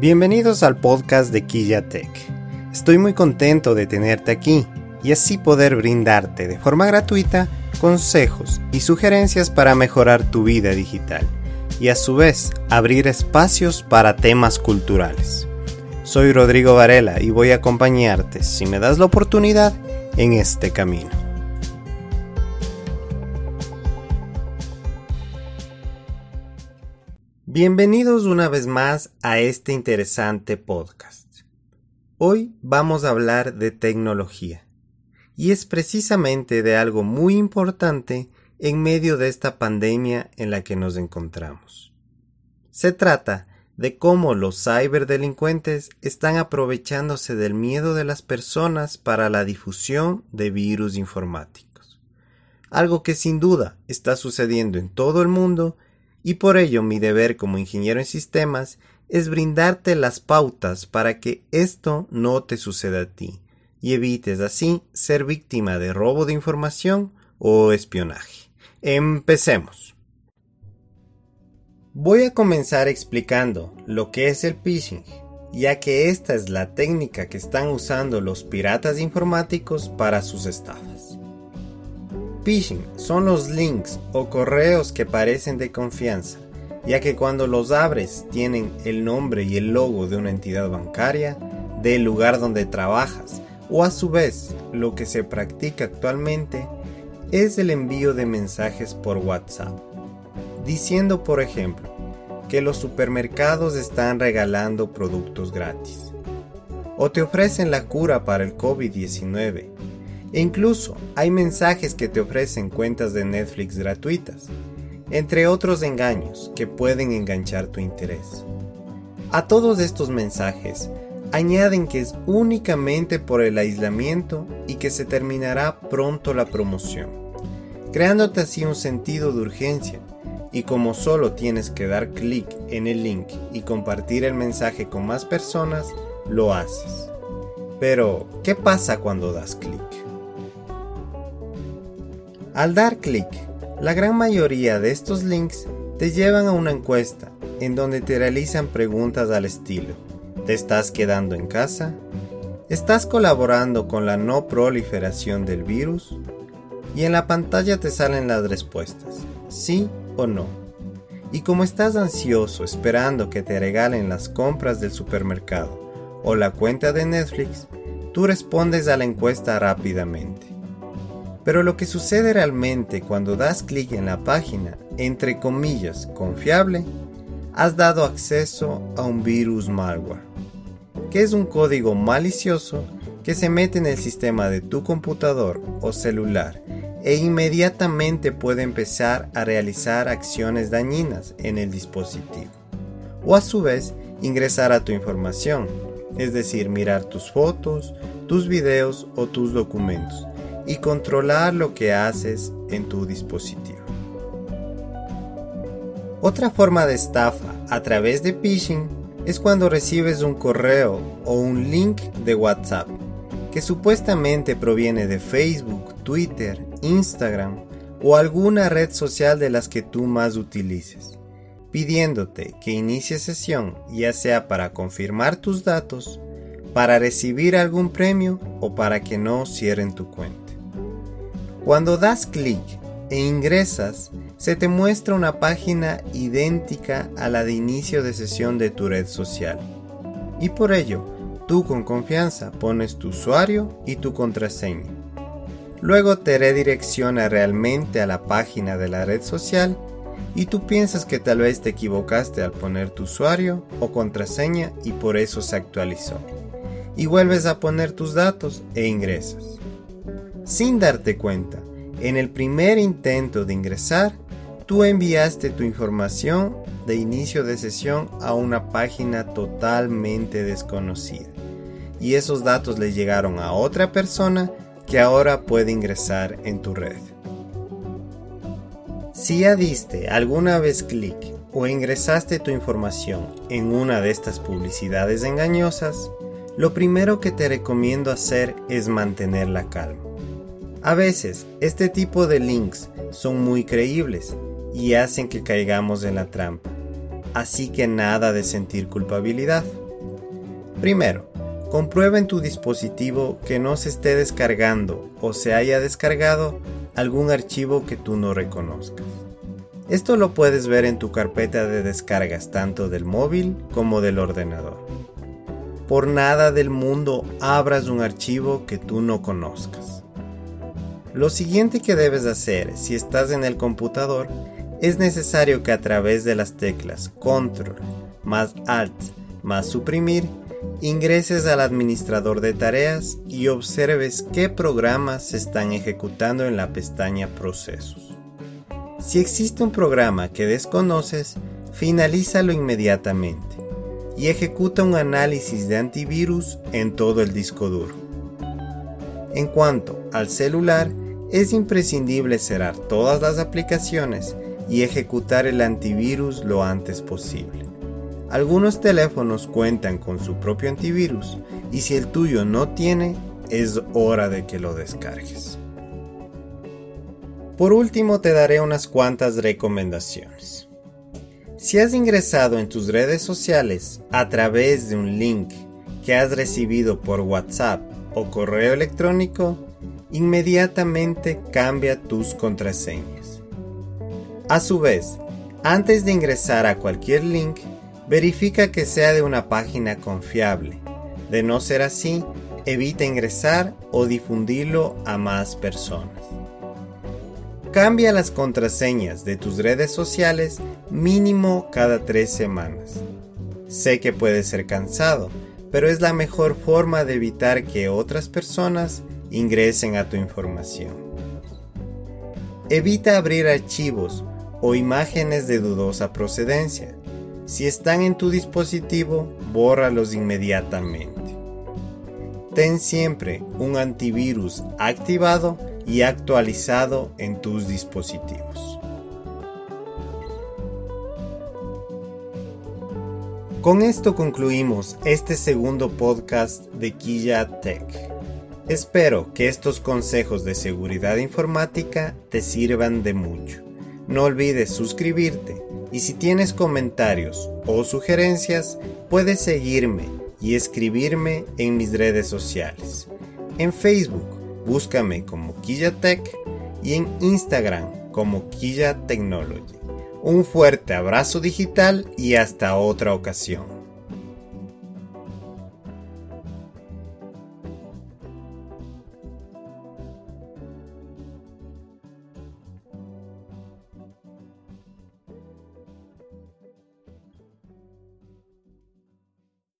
Bienvenidos al podcast de QuillaTech. Estoy muy contento de tenerte aquí y así poder brindarte de forma gratuita consejos y sugerencias para mejorar tu vida digital y a su vez abrir espacios para temas culturales. Soy Rodrigo Varela y voy a acompañarte, si me das la oportunidad, en este camino. Bienvenidos una vez más a este interesante podcast. Hoy vamos a hablar de tecnología y es precisamente de algo muy importante en medio de esta pandemia en la que nos encontramos. Se trata de cómo los ciberdelincuentes están aprovechándose del miedo de las personas para la difusión de virus informáticos. Algo que sin duda está sucediendo en todo el mundo y por ello mi deber como ingeniero en sistemas es brindarte las pautas para que esto no te suceda a ti y evites así ser víctima de robo de información o espionaje. ¡Empecemos! Voy a comenzar explicando lo que es el phishing, ya que esta es la técnica que están usando los piratas informáticos para sus estafas. Phishing son los links o correos que parecen de confianza, ya que cuando los abres tienen el nombre y el logo de una entidad bancaria, del lugar donde trabajas, o a su vez lo que se practica actualmente es el envío de mensajes por WhatsApp. Diciendo, por ejemplo, que los supermercados están regalando productos gratis, o te ofrecen la cura para el COVID-19, e incluso hay mensajes que te ofrecen cuentas de Netflix gratuitas, entre otros engaños que pueden enganchar tu interés. A todos estos mensajes añaden que es únicamente por el aislamiento y que se terminará pronto la promoción, creándote así un sentido de urgencia. Y como solo tienes que dar clic en el link y compartir el mensaje con más personas, lo haces. Pero, ¿qué pasa cuando das clic? Al dar clic, la gran mayoría de estos links te llevan a una encuesta en donde te realizan preguntas al estilo: ¿te estás quedando en casa? ¿Estás colaborando con la no proliferación del virus? Y en la pantalla te salen las respuestas: sí o no. Y como estás ansioso esperando que te regalen las compras del supermercado o la cuenta de Netflix, tú respondes a la encuesta rápidamente. Pero lo que sucede realmente cuando das clic en la página, entre comillas, confiable, has dado acceso a un virus malware, que es un código malicioso que se mete en el sistema de tu computador o celular e inmediatamente puede empezar a realizar acciones dañinas en el dispositivo o a su vez ingresar a tu información, es decir, mirar tus fotos, tus videos o tus documentos y controlar lo que haces en tu dispositivo. Otra forma de estafa a través de phishing es cuando recibes un correo o un link de WhatsApp que supuestamente proviene de Facebook, Twitter, Instagram o alguna red social de las que tú más utilices, pidiéndote que inicies sesión ya sea para confirmar tus datos, para recibir algún premio o para que no cierren tu cuenta. Cuando das clic e ingresas, se te muestra una página idéntica a la de inicio de sesión de tu red social y por ello tú con confianza pones tu usuario y tu contraseña. Luego te redirecciona realmente a la página de la red social y tú piensas que tal vez te equivocaste al poner tu usuario o contraseña y por eso se actualizó. Y vuelves a poner tus datos e ingresas. Sin darte cuenta, en el primer intento de ingresar, tú enviaste tu información de inicio de sesión a una página totalmente desconocida y esos datos le llegaron a otra persona que ahora puede ingresar en tu red. Si ya diste alguna vez clic o ingresaste tu información en una de estas publicidades engañosas, lo primero que te recomiendo hacer es mantener la calma. A veces este tipo de links son muy creíbles y hacen que caigamos en la trampa, así que nada de sentir culpabilidad. Primero, comprueba en tu dispositivo que no se esté descargando o se haya descargado algún archivo que tú no reconozcas. Esto lo puedes ver en tu carpeta de descargas tanto del móvil como del ordenador. Por nada del mundo abras un archivo que tú no conozcas. Lo siguiente que debes hacer si estás en el computador es necesario que a través de las teclas Control más Alt más Suprimir ingreses al administrador de tareas y observes qué programas se están ejecutando en la pestaña Procesos. Si existe un programa que desconoces, finalízalo inmediatamente y ejecuta un análisis de antivirus en todo el disco duro. En cuanto al celular, es imprescindible cerrar todas las aplicaciones y ejecutar el antivirus lo antes posible. Algunos teléfonos cuentan con su propio antivirus y si el tuyo no tiene, es hora de que lo descargues. Por último, te daré unas cuantas recomendaciones. Si has ingresado en tus redes sociales a través de un link que has recibido por WhatsApp o correo electrónico, inmediatamente cambia tus contraseñas. A su vez, antes de ingresar a cualquier link, verifica que sea de una página confiable. De no ser así, evita ingresar o difundirlo a más personas. Cambia las contraseñas de tus redes sociales mínimo cada 3 semanas. Sé que puede ser cansado, pero es la mejor forma de evitar que otras personas ingresen a tu información. Evita abrir archivos o imágenes de dudosa procedencia. Si están en tu dispositivo, bórralos inmediatamente. Ten siempre un antivirus activado y actualizado en tus dispositivos. Con esto concluimos este segundo podcast de QuillaTech. Espero que estos consejos de seguridad informática te sirvan de mucho. No olvides suscribirte y si tienes comentarios o sugerencias, puedes seguirme y escribirme en mis redes sociales. En Facebook, búscame como QuillaTech y en Instagram como QuillaTechnology. Un fuerte abrazo digital y hasta otra ocasión.